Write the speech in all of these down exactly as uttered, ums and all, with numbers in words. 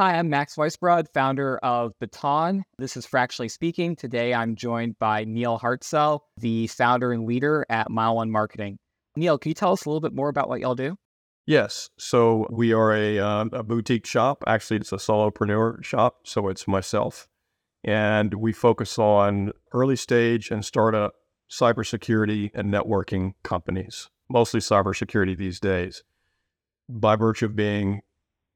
Hi, I'm Max Weisbrod, founder of Baton. This is Fractally Speaking. Today, I'm joined by Neal Hartsell, the founder and leader at Mile one Marketing. Neal, can you tell us a little bit more about what y'all do? Yes. So we are a, uh, a boutique shop. Actually, it's a solopreneur shop, so it's myself. And we focus on early stage and startup cybersecurity and networking companies, mostly cybersecurity these days. By virtue of being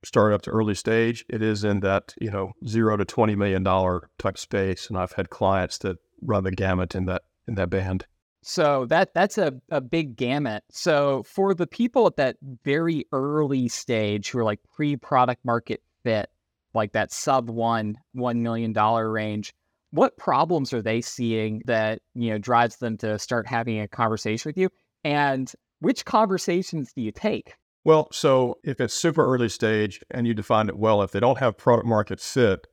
startup to early stage, it is in that, you know, zero to twenty million dollars type space. And I've had clients that run the gamut in that, in that band. So that, that's a, a big gamut. So for the people at that very early stage who are like pre-product market fit, like that sub one, one million dollars range, what problems are they seeing that, you know, drives them to start having a conversation with you? And which conversations do you take? Well, so if it's super early stage and you define it well, if they don't have product market fit,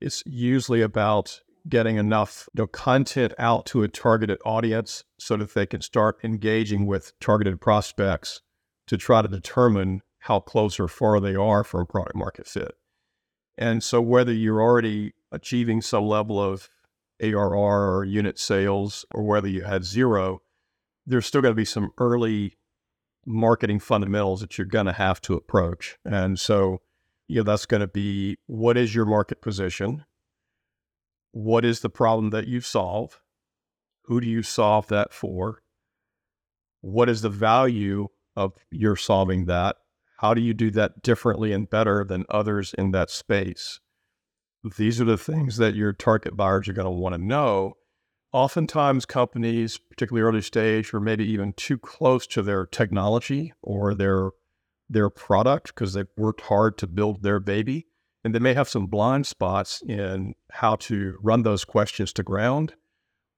it's usually about getting enough, you know, content out to a targeted audience so that they can start engaging with targeted prospects to try to determine how close or far they are for a product market fit. And so whether you're already achieving some level of A R R or unit sales, or whether you had zero, there's still going to be some early marketing fundamentals that you're going to have to approach. And so, you know, that's going to be, what is your market position? What is the problem that you solve? Who do you solve that for? What is the value of your solving that? How do you do that differently and better than others in that space? These are the things that your target buyers are going to want to know. Oftentimes companies, particularly early stage, or maybe even too close to their technology or their their product because they've worked hard to build their baby, and they may have some blind spots in how to run those questions to ground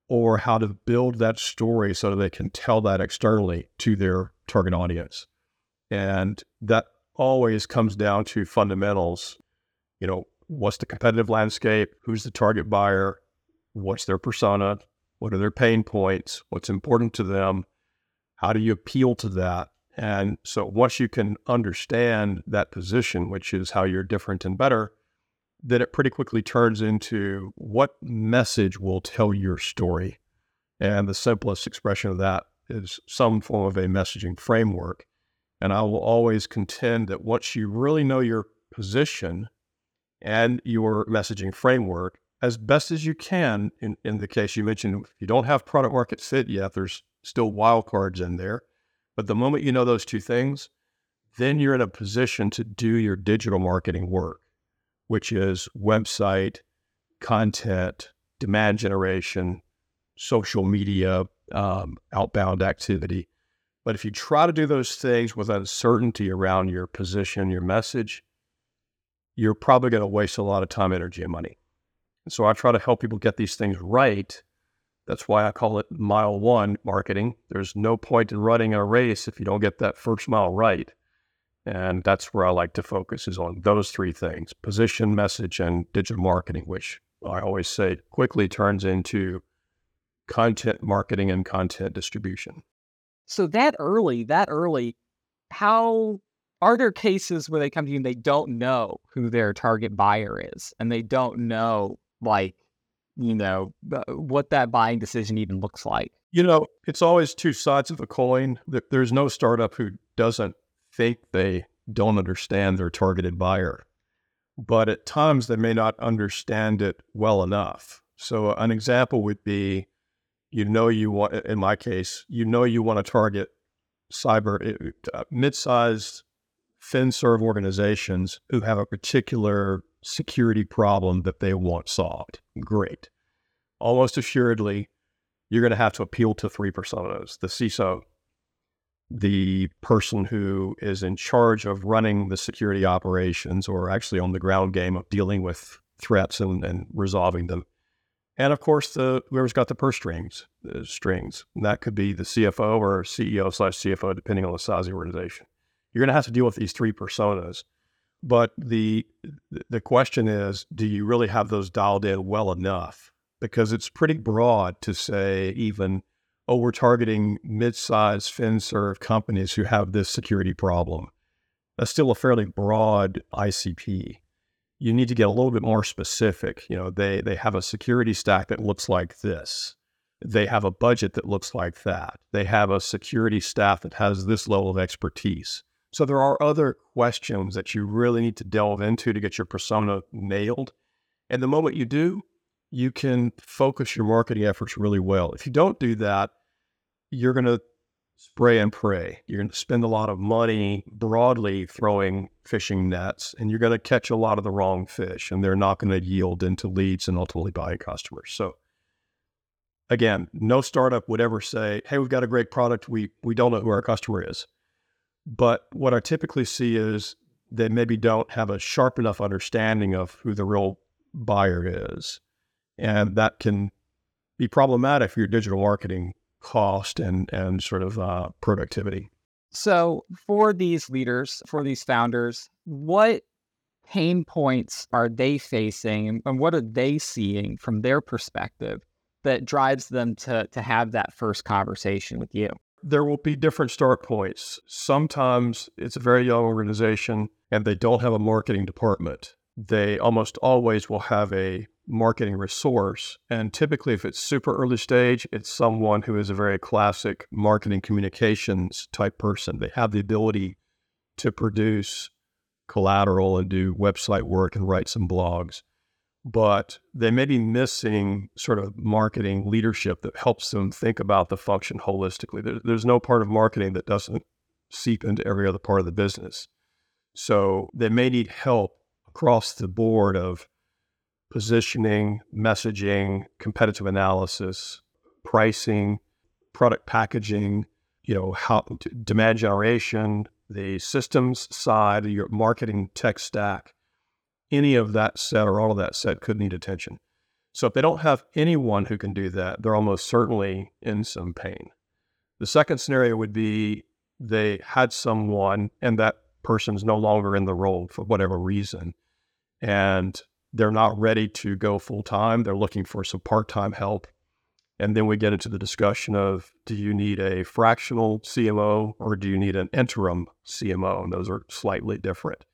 or how to build that story so that they can tell that externally to their target audience. And that always comes down to fundamentals. You know, what's the competitive landscape? Who's the target buyer? What's their persona? What are their pain points? What's important to them? How do you appeal to that? And so once you can understand that position, which is how you're different and better, then it pretty quickly turns into what message will tell your story. And the simplest expression of that is some form of a messaging framework. And I will always contend that once you really know your position and your messaging framework, as best as you can, in, in the case you mentioned, if you don't have product market fit yet, there's still wild cards in there. But the moment you know those two things, then you're in a position to do your digital marketing work, which is website, content, demand generation, social media, um, outbound activity. But if you try to do those things with uncertainty around your position, your message, you're probably going to waste a lot of time, energy, and money. So I try to help people get these things right. That's why I call it mile one marketing. There's no point in running a race if you don't get that first mile right. And that's where I like to focus, is on those three things: position, message, and digital marketing, which I always say quickly turns into content marketing and content distribution. So that early, that early, how... Are there cases where they come to you and they don't know who their target buyer is, and they don't know, like, you know, what that buying decision even looks like? You know, it's always two sides of a coin. There's no startup who doesn't think they don't understand their targeted buyer, but at times they may not understand it well enough. So an example would be, you know, you want, in my case, you know, you want to target cyber, uh, mid-sized FinServe organizations who have a particular security problem that they want solved. Great. Almost assuredly, you're going to have to appeal to three personas: the C I S O, the person who is in charge of running the security operations, or actually on the ground game of dealing with threats and, and resolving them. And of course, the whoever's got the purse strings, the strings. And that could be the C F O or C E O slash C F O, depending on the size of the organization. You're going to have to deal with these three personas. But the the question is, do you really have those dialed in well enough? Because it's pretty broad to say even, oh, we're targeting mid-sized FinServe companies who have this security problem. That's still a fairly broad I C P. you need to get a little bit more specific. You know, they they have a security stack that looks like this. They have a budget that looks like that. They have a security staff that has this level of expertise. So there are other questions that you really need to delve into to get your persona nailed. And the moment you do, you can focus your marketing efforts really well. If you don't do that, you're going to spray and pray. You're going to spend a lot of money broadly throwing fishing nets, and you're going to catch a lot of the wrong fish, and they're not going to yield into leads and ultimately buying customers. So again, no startup would ever say, hey, we've got a great product. We we don't know who our customer is. But what I typically see is they maybe don't have a sharp enough understanding of who the real buyer is. And that can be problematic for your digital marketing cost and, and sort of uh, productivity. So for these leaders, for these founders, what pain points are they facing and what are they seeing from their perspective that drives them to, to have that first conversation with you? There will be different start points. Sometimes it's a very young organization and they don't have a marketing department. They almost always will have a marketing resource. And typically, if it's super early stage, it's someone who is a very classic marketing communications type person. They have the ability to produce collateral and do website work and write some blogs. But they may be missing sort of marketing leadership that helps them think about the function holistically. There, there's no part of marketing that doesn't seep into every other part of the business. So they may need help across the board of positioning, messaging, competitive analysis, pricing, product packaging, you know, how demand generation, the systems side, your marketing tech stack. Any of that set or all of that set could need attention. So if they don't have anyone who can do that, they're almost certainly in some pain. The second scenario would be they had someone and that person's no longer in the role for whatever reason, and they're not ready to go full-time. They're looking for some part-time help. And then we get into the discussion of, do you need a fractional C M O or do you need an interim C M O? And those are slightly different.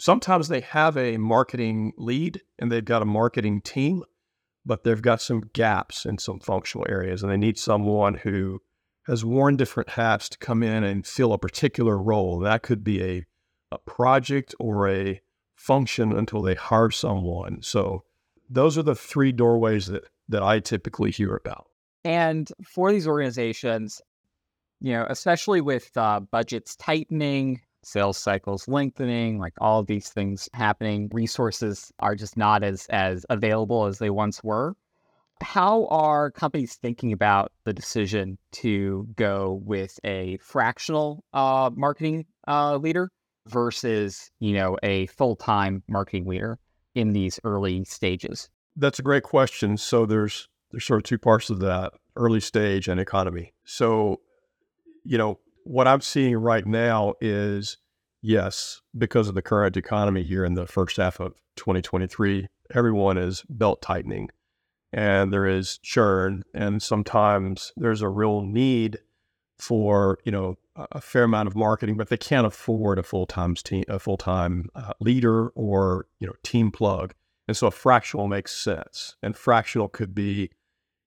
Sometimes they have a marketing lead and they've got a marketing team, but they've got some gaps in some functional areas and they need someone who has worn different hats to come in and fill a particular role. That could be a, a project or a function until they hire someone. So those are the three doorways that, that I typically hear about. And for these organizations, you know, especially with uh, budgets tightening, sales cycles lengthening, like all of these things happening, resources are just not as, as available as they once were. How are companies thinking about the decision to go with a fractional uh, marketing uh, leader versus, you know, a full-time marketing leader in these early stages? That's a great question. So there's there's sort of two parts of that, early stage and economy. So, you know, what I'm seeing right now is, yes, because of the current economy here in the first half of twenty twenty-three, everyone is belt tightening and there is churn. And sometimes there's a real need for, you know, a fair amount of marketing, but they can't afford a full-time team, a full-time uh, leader or, you know, team plug. And so a fractional makes sense. And fractional could be,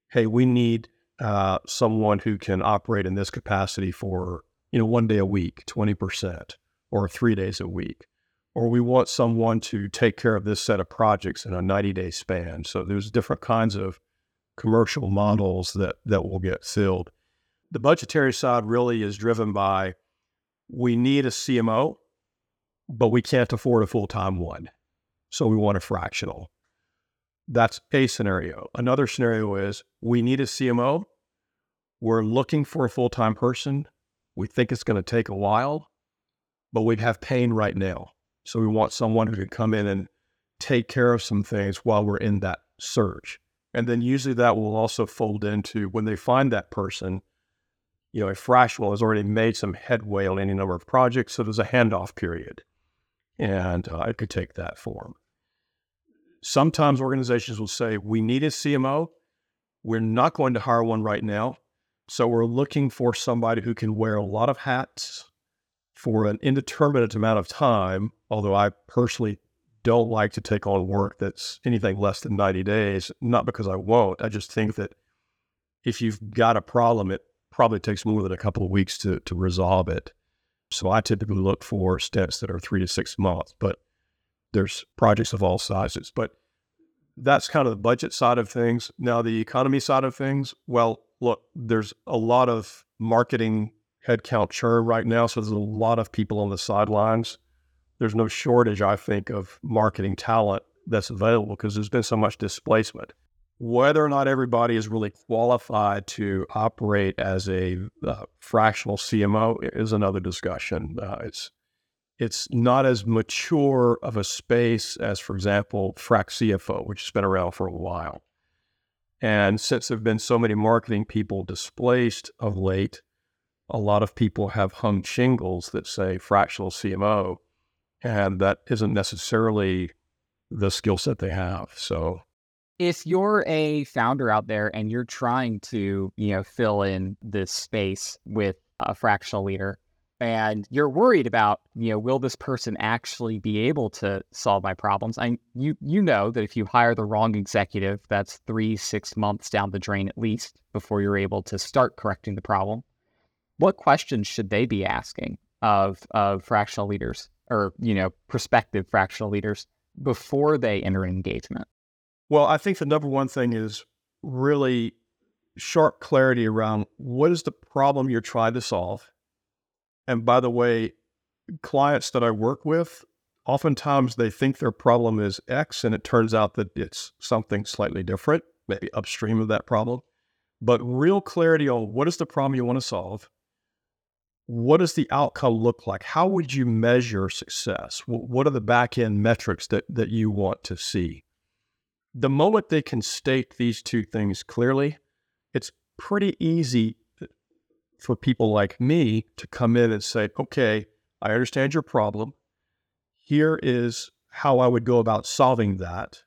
hey, we need Uh, someone who can operate in this capacity for, you know, one day a week, twenty percent, or three days a week. Or we want someone to take care of this set of projects in a ninety-day span. So there's different kinds of commercial models that, that will get filled. The budgetary side really is driven by, we need a C M O, but we can't afford a full-time one. So we want a fractional. That's a scenario. Another scenario is we need a C M O. We're looking for a full-time person. We think it's going to take a while, but we have pain right now. So we want someone who can come in and take care of some things while we're in that surge. And then usually that will also fold into when they find that person, you know, a fractional has already made some headway on any number of projects. So there's a handoff period and uh, it could take that form. Sometimes organizations will say, we need a C M O. We're not going to hire one right now. So we're looking for somebody who can wear a lot of hats for an indeterminate amount of time, although I personally don't like to take on work that's anything less than ninety days, not because I won't. I just think that if you've got a problem, it probably takes more than a couple of weeks to to resolve it. So I typically look for stints that are three to six months, but there's projects of all sizes. But that's kind of the budget side of things. Now, the economy side of things, well, look, there's a lot of marketing headcount churn right now, so there's a lot of people on the sidelines. There's no shortage, I think, of marketing talent that's available because there's been so much displacement. Whether or not everybody is really qualified to operate as a uh, fractional C M O is another discussion. Uh, it's it's not as mature of a space as, for example, Frac C F O, which has been around for a while. And since there have been so many marketing people displaced of late, a lot of people have hung shingles that say fractional C M O, and that isn't necessarily the skill set they have. So if you're a founder out there and you're trying to, you know, fill in this space with a fractional leader, and you're worried about, you know, will this person actually be able to solve my problems? I you you know that if you hire the wrong executive, that's three, six months down the drain at least before you're able to start correcting the problem. What questions should they be asking of of fractional leaders or, you know, prospective fractional leaders before they enter an engagement? Well, I think the number one thing is really sharp clarity around what is the problem you're trying to solve. And by the way, clients that I work with, oftentimes they think their problem is X, and it turns out that it's something slightly different, maybe upstream of that problem. But real clarity on what is the problem you want to solve? What does the outcome look like? How would you measure success? What are the back-end metrics that, that you want to see? The moment they can state these two things clearly, it's pretty easy for people like me to come in and say, okay, I understand your problem. Here is how I would go about solving that.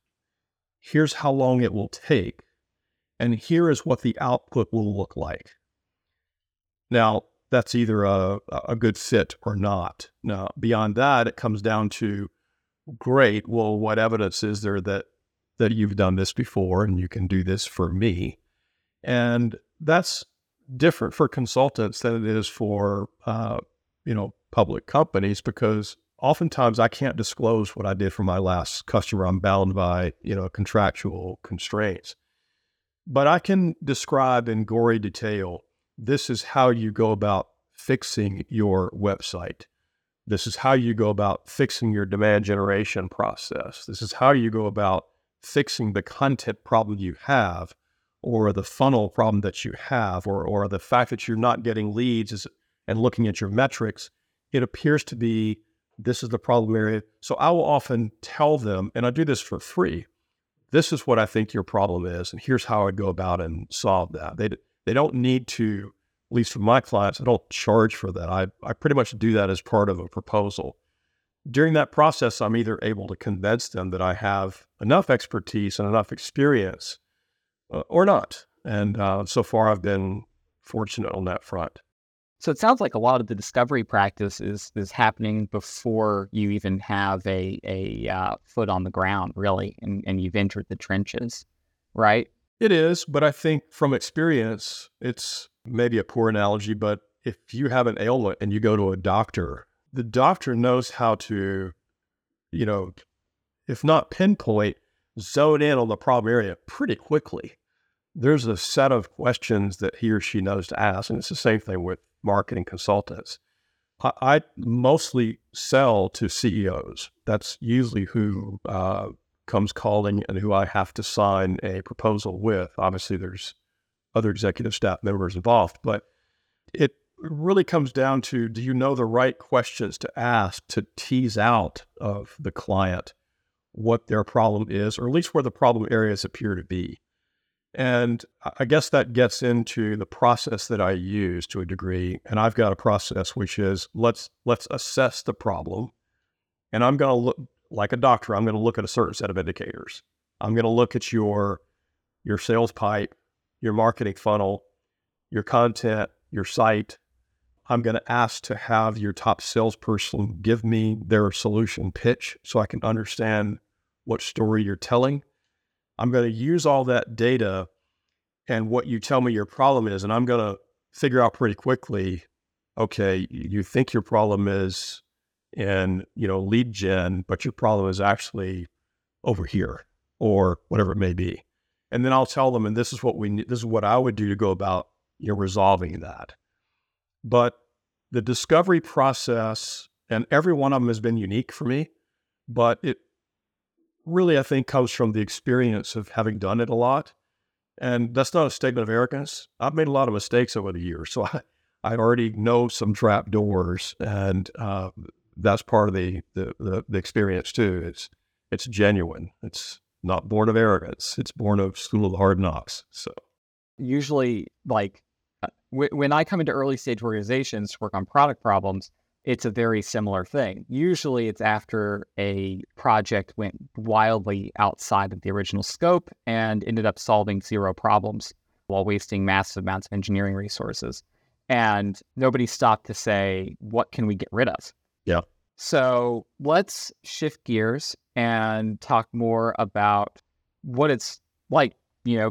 Here's how long it will take. And here is what the output will look like. Now, that's either a, a good fit or not. Now, beyond that, it comes down to, great, well, what evidence is there that that you've done this before and you can do this for me? And that's different for consultants than it is for, uh, you know, public companies, because oftentimes I can't disclose what I did for my last customer. I'm bound by, you know, contractual constraints. But I can describe in gory detail, this is how you go about fixing your website. This is how you go about fixing your demand generation process. This is how you go about fixing the content problem you have, or the funnel problem that you have, or or the fact that you're not getting leads is, and looking at your metrics, it appears to be, this is the problem area. So I will often tell them, and I do this for free, this is what I think your problem is, and here's how I'd go about and solve that. They they don't need to, at least for my clients, I don't charge for that. I, I pretty much do that as part of a proposal. During that process, I'm either able to convince them that I have enough expertise and enough experience uh, or not. And uh, so far, I've been fortunate on that front. So it sounds like a lot of the discovery practice is is happening before you even have a a uh, foot on the ground, really, and, and you've entered the trenches, right? It is, but I think from experience, it's maybe a poor analogy, but if you have an ailment and you go to a doctor, the doctor knows how to, you know, if not pinpoint, zone in on the problem area pretty quickly. There's a set of questions that he or she knows to ask, and it's the same thing with marketing consultants. I, I mostly sell to C E Os. That's usually who uh, comes calling and who I have to sign a proposal with. Obviously, there's other executive staff members involved, but it really comes down to, do you know the right questions to ask to tease out of the client what their problem is, or at least where the problem areas appear to be? And I guess that gets into the process that I use to a degree. And I've got a process which is, let's let's assess the problem. And I'm going to look, like a doctor, I'm going to look at a certain set of indicators. I'm going to look at your your sales pipe, your marketing funnel, your content, your site. I'm going to ask to have your top salesperson give me their solution pitch so I can understand what story you're telling. I'm going to use all that data and what you tell me your problem is, and I'm going to figure out pretty quickly, okay, you think your problem is in, you know, lead gen, but your problem is actually over here or whatever it may be. And then I'll tell them, and this is what we, this is what I would do to go about, you know, resolving that. But the discovery process, and every one of them has been unique for me, but it really, I think, comes from the experience of having done it a lot. And that's not a statement of arrogance. I've made a lot of mistakes over the years, so I, I already know some trap doors, and uh, that's part of the, the the the experience too. It's it's genuine. It's not born of arrogance. It's born of school of the hard knocks. So usually, like w- when I come into early stage organizations to work on product problems, it's a very similar thing. Usually it's after a project went wildly outside of the original scope and ended up solving zero problems while wasting massive amounts of engineering resources. And nobody stopped to say, what can we get rid of? Yeah. So let's shift gears and talk more about what it's like, you know,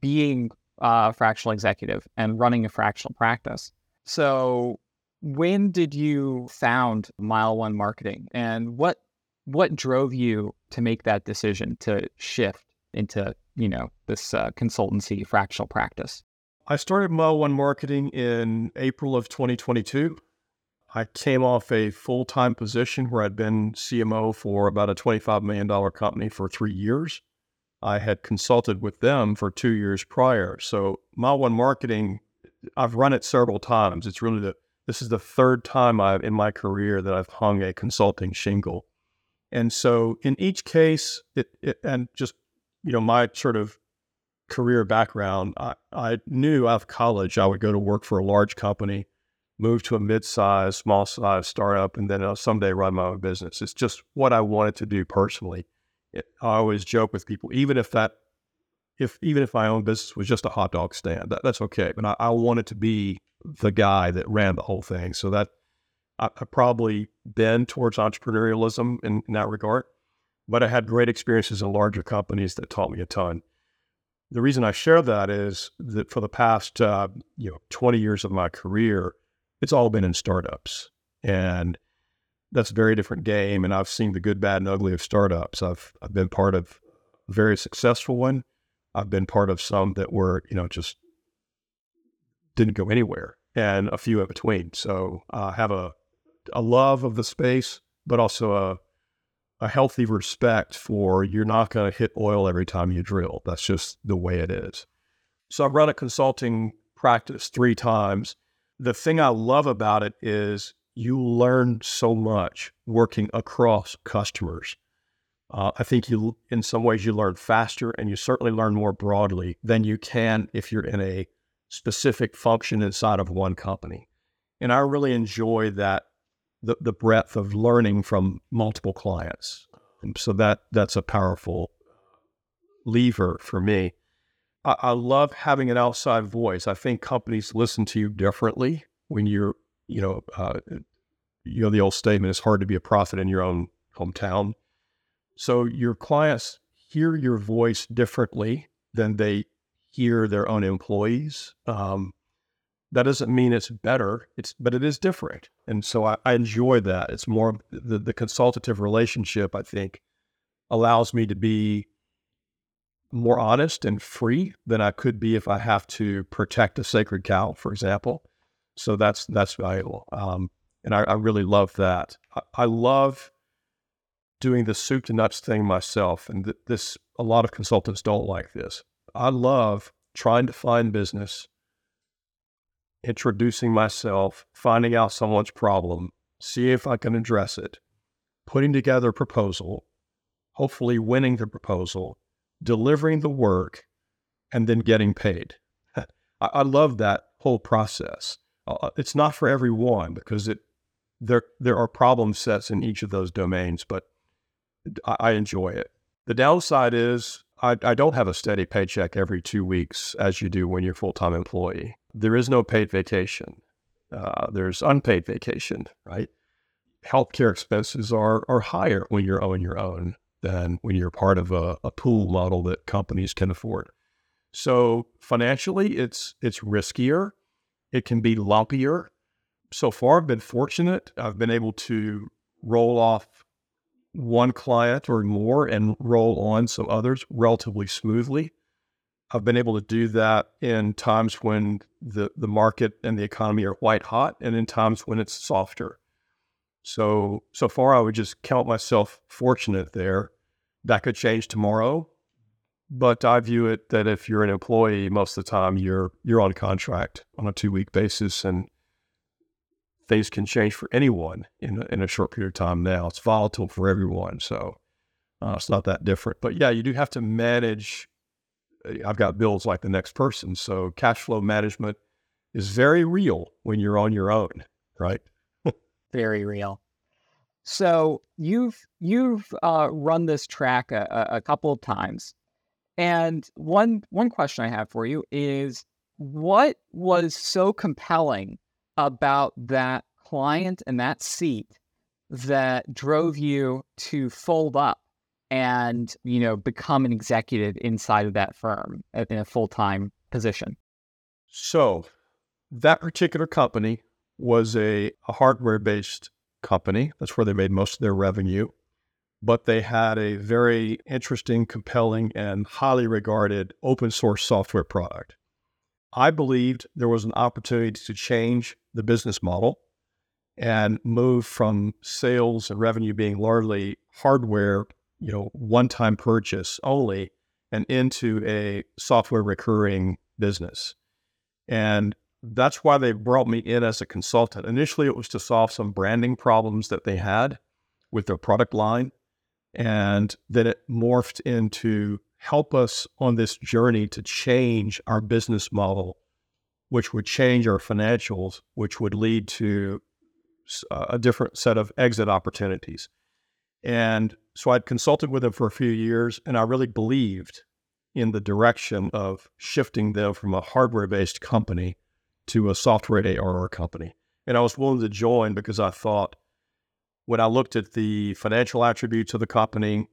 being a fractional executive and running a fractional practice. So when did you found Mile one Marketing, and what what drove you to make that decision to shift into, you know, this uh, consultancy fractional practice? I started Mile one Marketing in April of twenty twenty-two. I came off a full-time position where I'd been C M O for about a twenty-five million dollars company for three years. I had consulted with them for two years prior. So Mile one Marketing, I've run it several times. It's really the This is the third time I've in my career that I've hung a consulting shingle. And so in each case, it, it, and just, you know, my sort of career background, I, I knew out of college I would go to work for a large company, move to a mid-size, small-size startup, and then I'll someday run my own business. It's just what I wanted to do personally. It, I always joke with people, even if that, if even if my own business was just a hot dog stand, that, that's okay. But I, I wanted to be the guy that ran the whole thing. So that I, I probably bend towards entrepreneurialism in, in that regard, but I had great experiences in larger companies that taught me a ton. The reason I share that is that for the past, uh, you know, twenty years of my career, it's all been in startups, and that's a very different game. And I've seen the good, bad, and ugly of startups. I've, I've been part of a very successful one. I've been part of some that were, you know, just didn't go anywhere, and a few in between. So I uh, have a a love of the space, but also a a healthy respect for, you're not going to hit oil every time you drill. That's just the way it is. So I've run a consulting practice three times. The thing I love about it is you learn so much working across customers. Uh, I think you, in some ways, you learn faster, and you certainly learn more broadly than you can if you're in a specific function inside of one company. And I really enjoy that, the, the breadth of learning from multiple clients. And so that that's a powerful lever for me. I, I love having an outside voice. I think companies listen to you differently when you're, you know, uh, you know, the old statement, it's hard to be a prophet in your own hometown. So your clients hear your voice differently than they hear their own employees. Um, that doesn't mean it's better, it's but it is different. And so I, I enjoy that. It's more the, the consultative relationship, I think, allows me to be more honest and free than I could be if I have to protect a sacred cow, for example. So that's that's valuable. Um, and I, I really love that. I, I love doing the soup to nuts thing myself. And th- this, a lot of consultants don't like this. I love trying to find business, introducing myself, finding out someone's problem, see if I can address it, putting together a proposal, hopefully winning the proposal, delivering the work, and then getting paid. I, I love that whole process. Uh, it's not for everyone, because it there there are problem sets in each of those domains, but I, I enjoy it. The downside is, I, I don't have a steady paycheck every two weeks as you do when you're a full-time employee. There is no paid vacation. Uh, there's unpaid vacation, right? Healthcare expenses are are higher when you're on your own than when you're part of a, a pool model that companies can afford. So financially, it's it's riskier. It can be lumpier. So far, I've been fortunate. I've been able to roll off one client or more and roll on some others relatively smoothly. I've been able to do that in times when the, the market and the economy are white hot and in times when it's softer. So, so far, I would just count myself fortunate there. That could change tomorrow. But I view it that if you're an employee, most of the time you're you're on contract on a two-week basis, and things can change for anyone in a, in a short period of time now. It's volatile for everyone, so uh, it's not that different. But yeah, you do have to manage. I've got bills like the next person, so cash flow management is very real when you're on your own, right? Very real. So you've you've uh, run this track a, a couple of times. And one one question I have for you is, what was so compelling about that client and that seat that drove you to fold up and, you know, become an executive inside of that firm in a full-time position? So that particular company was a, a hardware-based company. That's where they made most of their revenue. But they had a very interesting, compelling, and highly regarded open source software product. I believed there was an opportunity to change the business model and move from sales and revenue being largely hardware, you know, one-time purchase only, and into a software recurring business. And that's why they brought me in as a consultant. Initially, it was to solve some branding problems that they had with their product line. And then it morphed into help us on this journey to change our business model, which would change our financials, which would lead to a different set of exit opportunities. And so I'd consulted with them for a few years, and I really believed in the direction of shifting them from a hardware-based company to a software A R R company. And I was willing to join because I thought, when I looked at the financial attributes of the company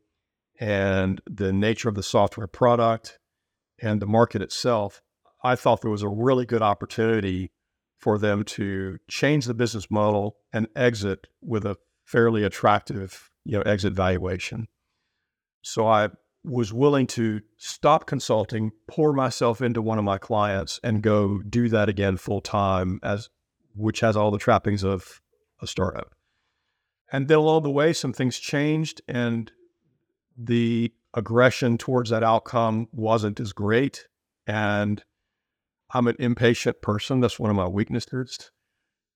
and the nature of the software product and the market itself, I thought there was a really good opportunity for them to change the business model and exit with a fairly attractive, you know, exit valuation. So I was willing to stop consulting, pour myself into one of my clients, and go do that again full time, as which has all the trappings of a startup. And then along the way, some things changed, and the aggression towards that outcome wasn't as great. And I'm an impatient person. That's one of my weaknesses.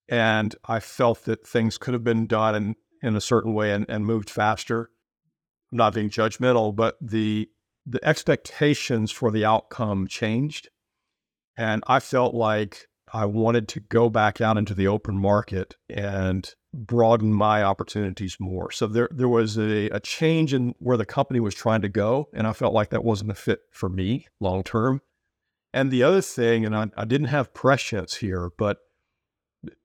And I felt that things could have been done in, in a certain way and, and moved faster. I'm not being judgmental, but the the expectations for the outcome changed. And I felt like I wanted to go back out into the open market and broaden my opportunities more. So there there was a, a change in where the company was trying to go, and I felt like that wasn't a fit for me long term. And the other thing, and I, I didn't have prescience here, but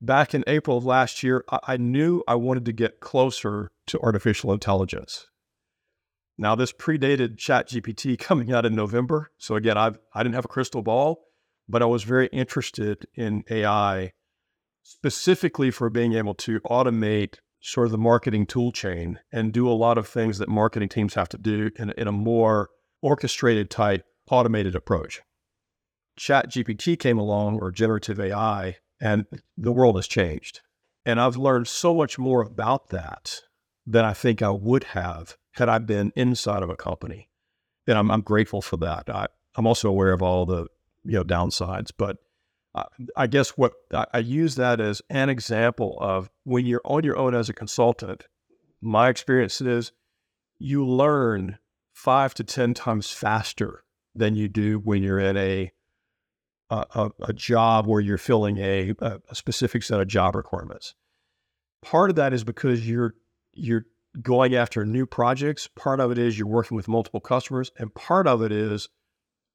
back in April of last year, I, I knew I wanted to get closer to artificial intelligence. Now, this predated ChatGPT coming out in November. So again, I've, I didn't have a crystal ball, but I was very interested in A I, specifically for being able to automate sort of the marketing tool chain and do a lot of things that marketing teams have to do in, in a more orchestrated type automated approach. ChatGPT came along, or generative A I, and the world has changed. And I've learned so much more about that than I think I would have had I been inside of a company. And I'm, I'm grateful for that. I, I'm also aware of all the, you know, downsides, but I guess what I use that as an example of when you're on your own as a consultant, my experience is you learn five to ten times faster than you do when you're in a a, a job where you're filling a, a specific set of job requirements. Part of that is because you're you're going after new projects. Part of it is you're working with multiple customers, and part of it is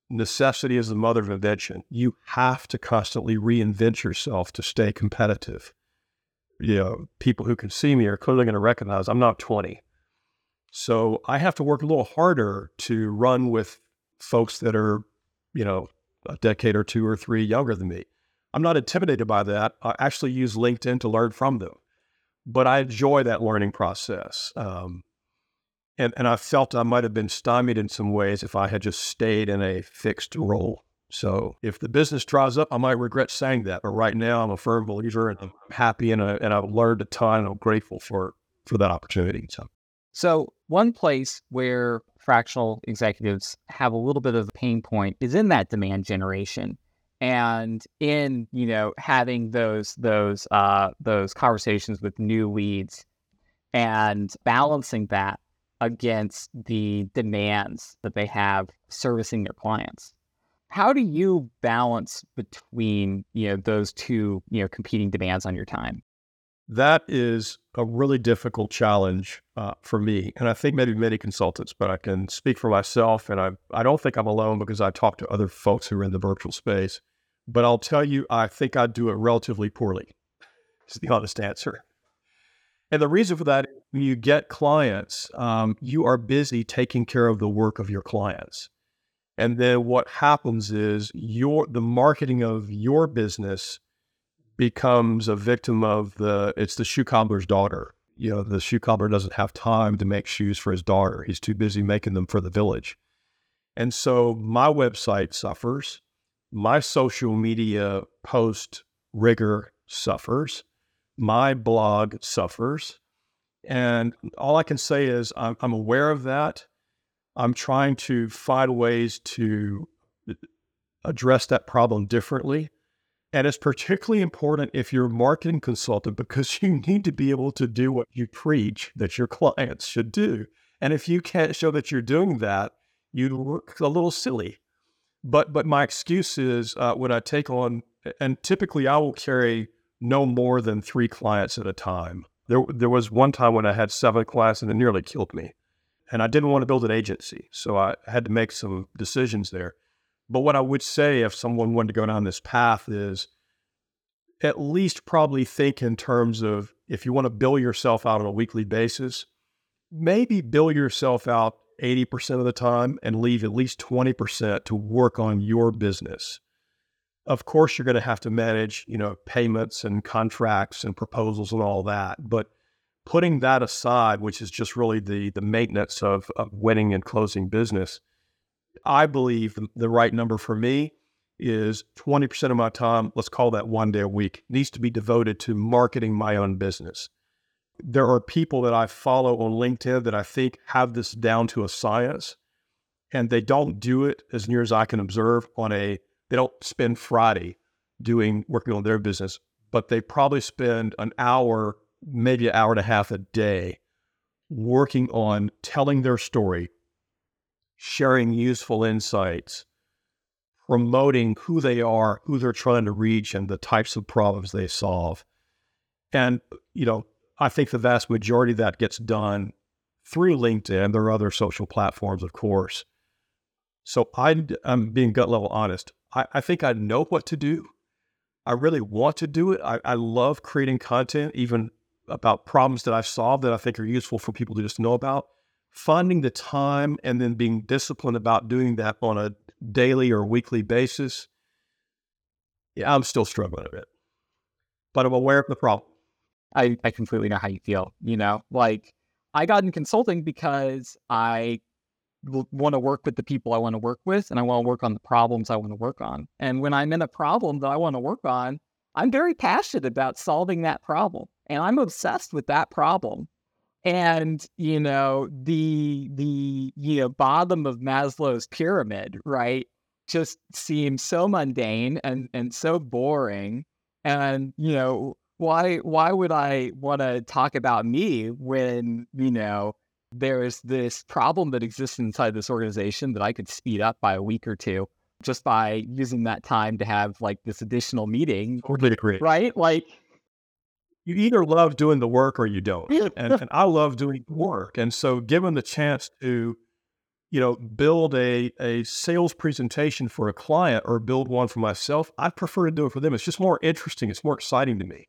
necessity is the mother of invention. You have to constantly reinvent yourself to stay competitive. You know, people who can see me are clearly going to recognize I'm not twenty. So I have to work a little harder to run with folks that are, you know, a decade or two or three younger than me. I'm not intimidated by that. I actually use LinkedIn to learn from them, but I enjoy that learning process. Um, and, and I felt I might have been stymied in some ways if I had just stayed in a fixed role. So if the business dries up, I might regret saying that. But right now, I'm a firm believer, and I'm happy, and, I, and I've learned a ton. I'm grateful for, for that opportunity. So. so one place where fractional executives have a little bit of a pain point is in that demand generation, and in, you know, having those those uh, those conversations with new leads, and balancing that against the demands that they have servicing their clients. How do you balance between, you know, those two, you know, competing demands on your time? That is a really difficult challenge uh, for me, and I think maybe many consultants, but I can speak for myself, and I I don't think I'm alone because I talk to other folks who are in the virtual space, but I'll tell you, I think I do it relatively poorly. It's the honest answer. And the reason for that, when you get clients, um, you are busy taking care of the work of your clients. And then what happens is your the marketing of your business becomes a victim of the, it's the shoe cobbler's daughter. You know, the shoe cobbler doesn't have time to make shoes for his daughter. He's too busy making them for the village. And so my website suffers. My social media post rigor suffers. My blog suffers. And all I can say is I'm, I'm aware of that. I'm trying to find ways to address that problem differently. And it's particularly important if you're a marketing consultant, because you need to be able to do what you preach that your clients should do. And if you can't show that you're doing that, you look a little silly. But but my excuse is uh, when I take on, and typically I will carry no more than three clients at a time. There, there was one time when I had seven clients and it nearly killed me. And I didn't want to build an agency, so I had to make some decisions there. But what I would say if someone wanted to go down this path is at least probably think in terms of, if you want to bill yourself out on a weekly basis, maybe bill yourself out eighty percent of the time and leave at least twenty percent to work on your business. Of course, you're going to have to manage, you know, payments and contracts and proposals and all that, but putting that aside, which is just really the the maintenance of, of winning and closing business, I believe the, the right number for me is twenty percent of my time, let's call that one day a week, needs to be devoted to marketing my own business. There are people that I follow on LinkedIn that I think have this down to a science, and they don't do it, as near as I can observe, on a, they don't spend Friday doing, working on their business, but they probably spend an hour, maybe an hour and a half a day working on telling their story, sharing useful insights, promoting who they are, who they're trying to reach, and the types of problems they solve. And, you know, I think the vast majority of that gets done through LinkedIn. There are other social platforms, of course. So I, I'm being gut level honest. I, I think I know what to do. I really want to do it. I, I love creating content, even about problems that I've solved that I think are useful for people to just know about. Finding the time and then being disciplined about doing that on a daily or weekly basis, yeah, I'm still struggling a bit, but I'm aware of the problem. I, I completely know how you feel. You know, like I got in consulting because I want to work with the people I want to work with, and I want to work on the problems I want to work on. And when I'm in a problem that I want to work on, I'm very passionate about solving that problem, and I'm obsessed with that problem. And, you know, the, the, you know, bottom of Maslow's pyramid, right, just seems so mundane and, and so boring. And, you know, why, why would I want to talk about me when, you know, there is this problem that exists inside this organization that I could speed up by a week or two just by using that time to have like this additional meeting. Totally agree. Right? Like, you either love doing the work or you don't. And, and I love doing work. And so given the chance to you know, build a, a sales presentation for a client or build one for myself, I prefer to do it for them. It's just more interesting. It's more exciting to me.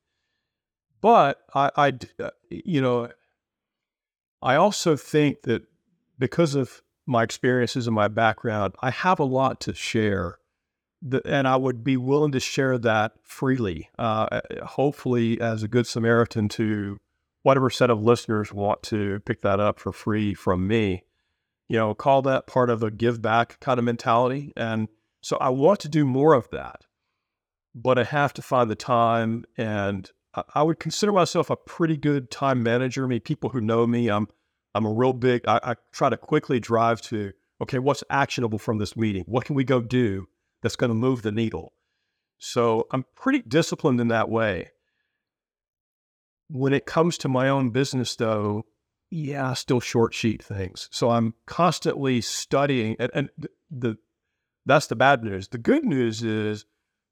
But I, I you know, I also think that because of my experiences and my background, I have a lot to share, that, and I would be willing to share that freely, uh, hopefully as a good Samaritan to whatever set of listeners want to pick that up for free from me. You know, call that part of a give back kind of mentality. And so I want to do more of that, but I have to find the time. And I would consider myself a pretty good time manager. I mean, people who know me, I'm, I'm a real big, I, I try to quickly drive to, okay, what's actionable from this meeting? What can we go do that's going to move the needle? So I'm pretty disciplined in that way. When it comes to my own business though, yeah, I still short sheet things. So I'm constantly studying, and, and the that's the bad news. The good news is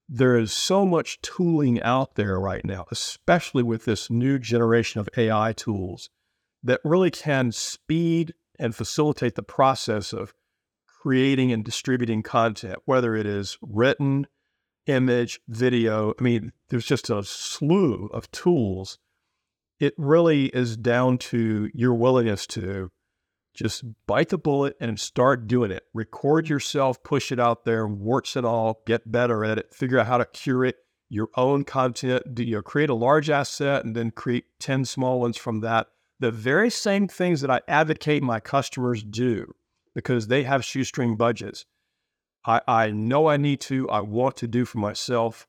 there is so much tooling out there right now, especially with this new generation of A I tools that really can speed and facilitate the process of creating and distributing content, whether it is written, image, video. I mean, there's just a slew of tools. It really is down to your willingness to just bite the bullet and start doing it. Record yourself, push it out there, warts and all, get better at it, figure out how to curate your own content, do you create a large asset and then create ten small ones from that. The very same things that I advocate my customers do because they have shoestring budgets. I, I know I need to, I want to do for myself.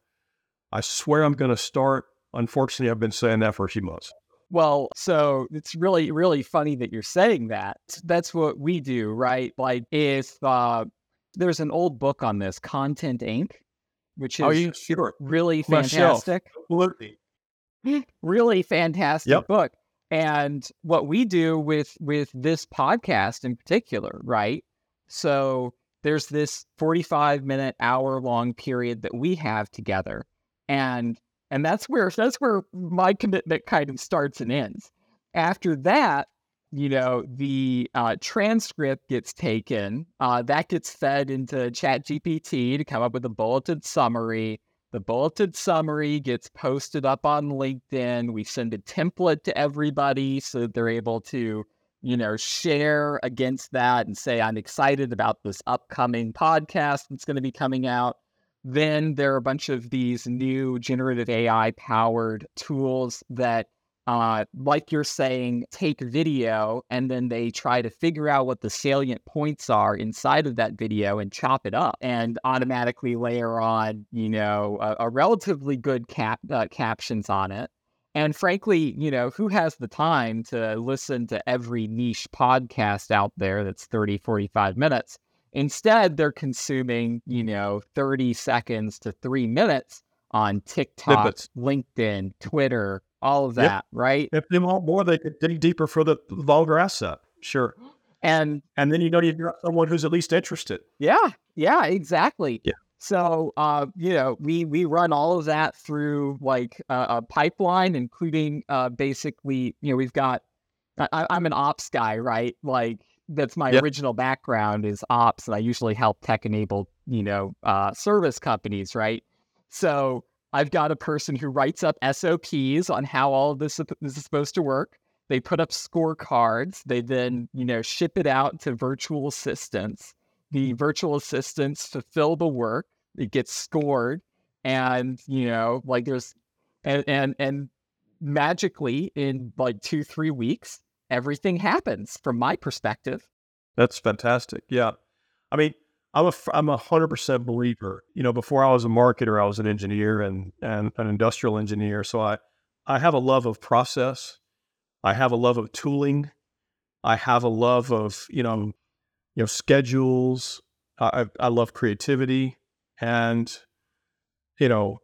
I swear I'm going to start. Unfortunately, I've been saying that for a few months. Well, so it's really, really funny that you're saying that. That's what we do, right? Like if uh, there's an old book on this, Content Incorporated, which is oh, you, sure. really fantastic. Absolutely. Really fantastic yep. book. And what we do with with this podcast in particular, right? So there's this forty-five minute, hour long period that we have together. And And that's where that's where my commitment kind of starts and ends. After that, you know, the uh, transcript gets taken. Uh, that gets fed into ChatGPT to come up with a bulleted summary. The bulleted summary gets posted up on LinkedIn. We send a template to everybody so that they're able to, you know, share against that and say, I'm excited about this upcoming podcast that's going to be coming out. Then there are a bunch of these new generative A I-powered tools that, uh, like you're saying, take video, and then they try to figure out what the salient points are inside of that video and chop it up and automatically layer on, you know, a, a relatively good cap uh, captions on it. And frankly, you know, who has the time to listen to every niche podcast out there that's thirty, forty-five minutes? Instead, they're consuming, you know, thirty seconds to three minutes on TikTok, Limpets. LinkedIn, Twitter, all of that, yep. right? If they want more, they could dig deeper for the vulgar asset, sure. And and then, you know, you've got someone who's at least interested. Yeah, yeah, exactly. Yeah. So, uh, you know, we, we run all of that through, like, uh, a pipeline, including uh, basically, you know, we've got, I, I'm an ops guy, right? Like, that's my yep. original background is ops, and I usually help tech-enabled, you know, uh, service companies, right? So I've got a person who writes up S O Ps on how all of this, this is supposed to work. They put up scorecards. They then, you know, ship it out to virtual assistants. The virtual assistants fulfill the work. It gets scored, and you know, like there's, and and and magically in like two, three weeks. Everything happens from my perspective. That's fantastic. Yeah. I mean, I'm a, I'm a hundred percent believer, you know, before I was a marketer, I was an engineer and, and an industrial engineer. So I, I have a love of process. I have a love of tooling. I have a love of, you know, you know, schedules. I, I love creativity, and, you know,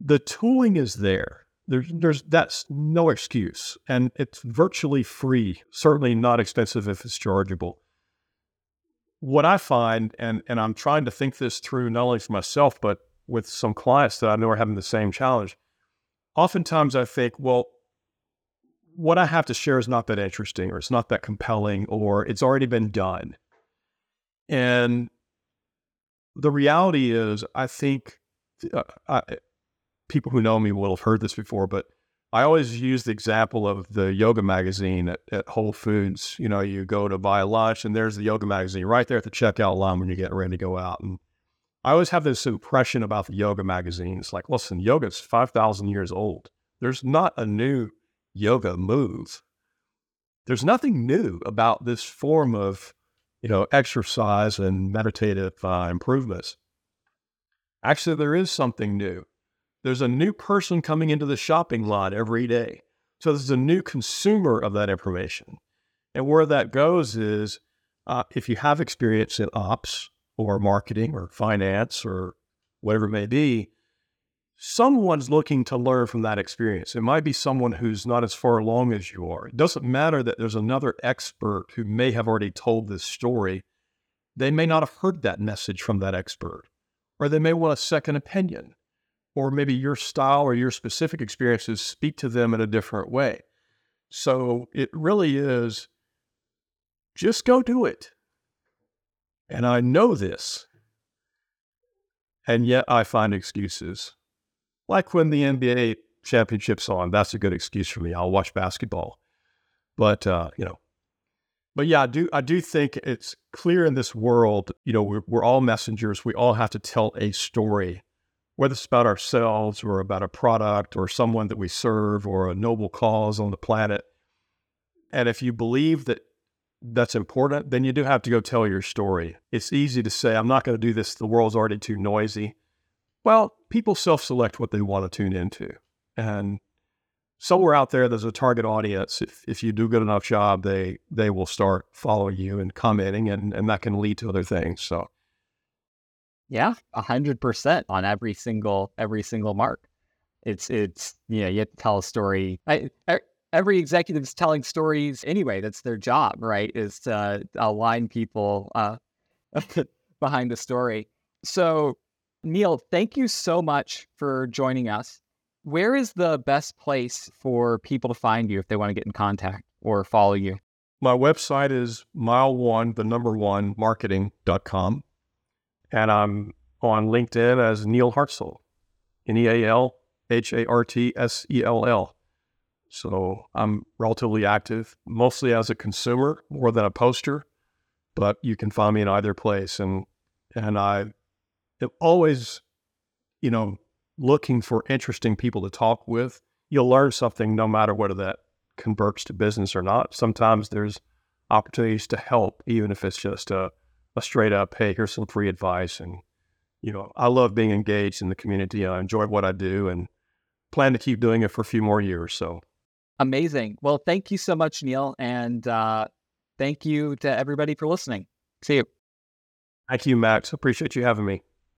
the tooling is there. There's, there's, that's no excuse, and it's virtually free, certainly not expensive if it's chargeable. What I find, and, and I'm trying to think this through not only for myself, but with some clients that I know are having the same challenge. Oftentimes I think, well, what I have to share is not that interesting, or it's not that compelling, or it's already been done. And the reality is, I think uh, I, people who know me will have heard this before, but I always use the example of the yoga magazine at, at Whole Foods. You know, you go to buy lunch and there's the yoga magazine right there at the checkout line when you get ready to go out. And I always have this impression about the yoga magazine. It's like, listen, yoga's five thousand years old. There's not a new yoga move. There's nothing new about this form of, you know, exercise and meditative uh, improvements. Actually, there is something new. There's a new person coming into the shopping lot every day. So there's a new consumer of that information. And where that goes is uh, if you have experience in ops or marketing or finance or whatever it may be, someone's looking to learn from that experience. It might be someone who's not as far along as you are. It doesn't matter that there's another expert who may have already told this story. They may not have heard that message from that expert, or they may want a second opinion, or maybe your style or your specific experiences speak to them in a different way. So it really is just go do it. And I know this, and yet I find excuses. Like when the N B A championship's on, that's a good excuse for me. I'll watch basketball. But, uh, you know, but yeah, I do, I do think it's clear in this world, you know, we're, we're all messengers. We all have to tell a story, whether it's about ourselves or about a product or someone that we serve or a noble cause on the planet. And if you believe that that's important, then you do have to go tell your story. It's easy to say, I'm not going to do this. The world's already too noisy. Well, people self-select what they want to tune into. And somewhere out there, there's a target audience. If if you do a good enough job, they they will start following you and commenting, and, and that can lead to other things. So, yeah, one hundred percent on every single every single mark. It's, it's you know, you have to tell a story. I, I, every executive's telling stories anyway. That's their job, right, is to align people uh, behind the story. So, Neal, thank you so much for joining us. Where is the best place for people to find you if they want to get in contact or follow you? My website is mile one, the number one, marketing dot com. And I'm on LinkedIn as Neal Hartsell, N E A L H A R T S E L L. So I'm relatively active, mostly as a consumer more than a poster, but you can find me in either place. And, and I... I'm always, you know, looking for interesting people to talk with. You'll learn something no matter whether that converts to business or not. Sometimes there's opportunities to help, even if it's just a, a straight up, hey, here's some free advice. And, you know, I love being engaged in the community. I enjoy what I do and plan to keep doing it for a few more years. So amazing. Well, thank you so much, Neal. And uh, thank you to everybody for listening. See you. Thank you, Max. Appreciate you having me.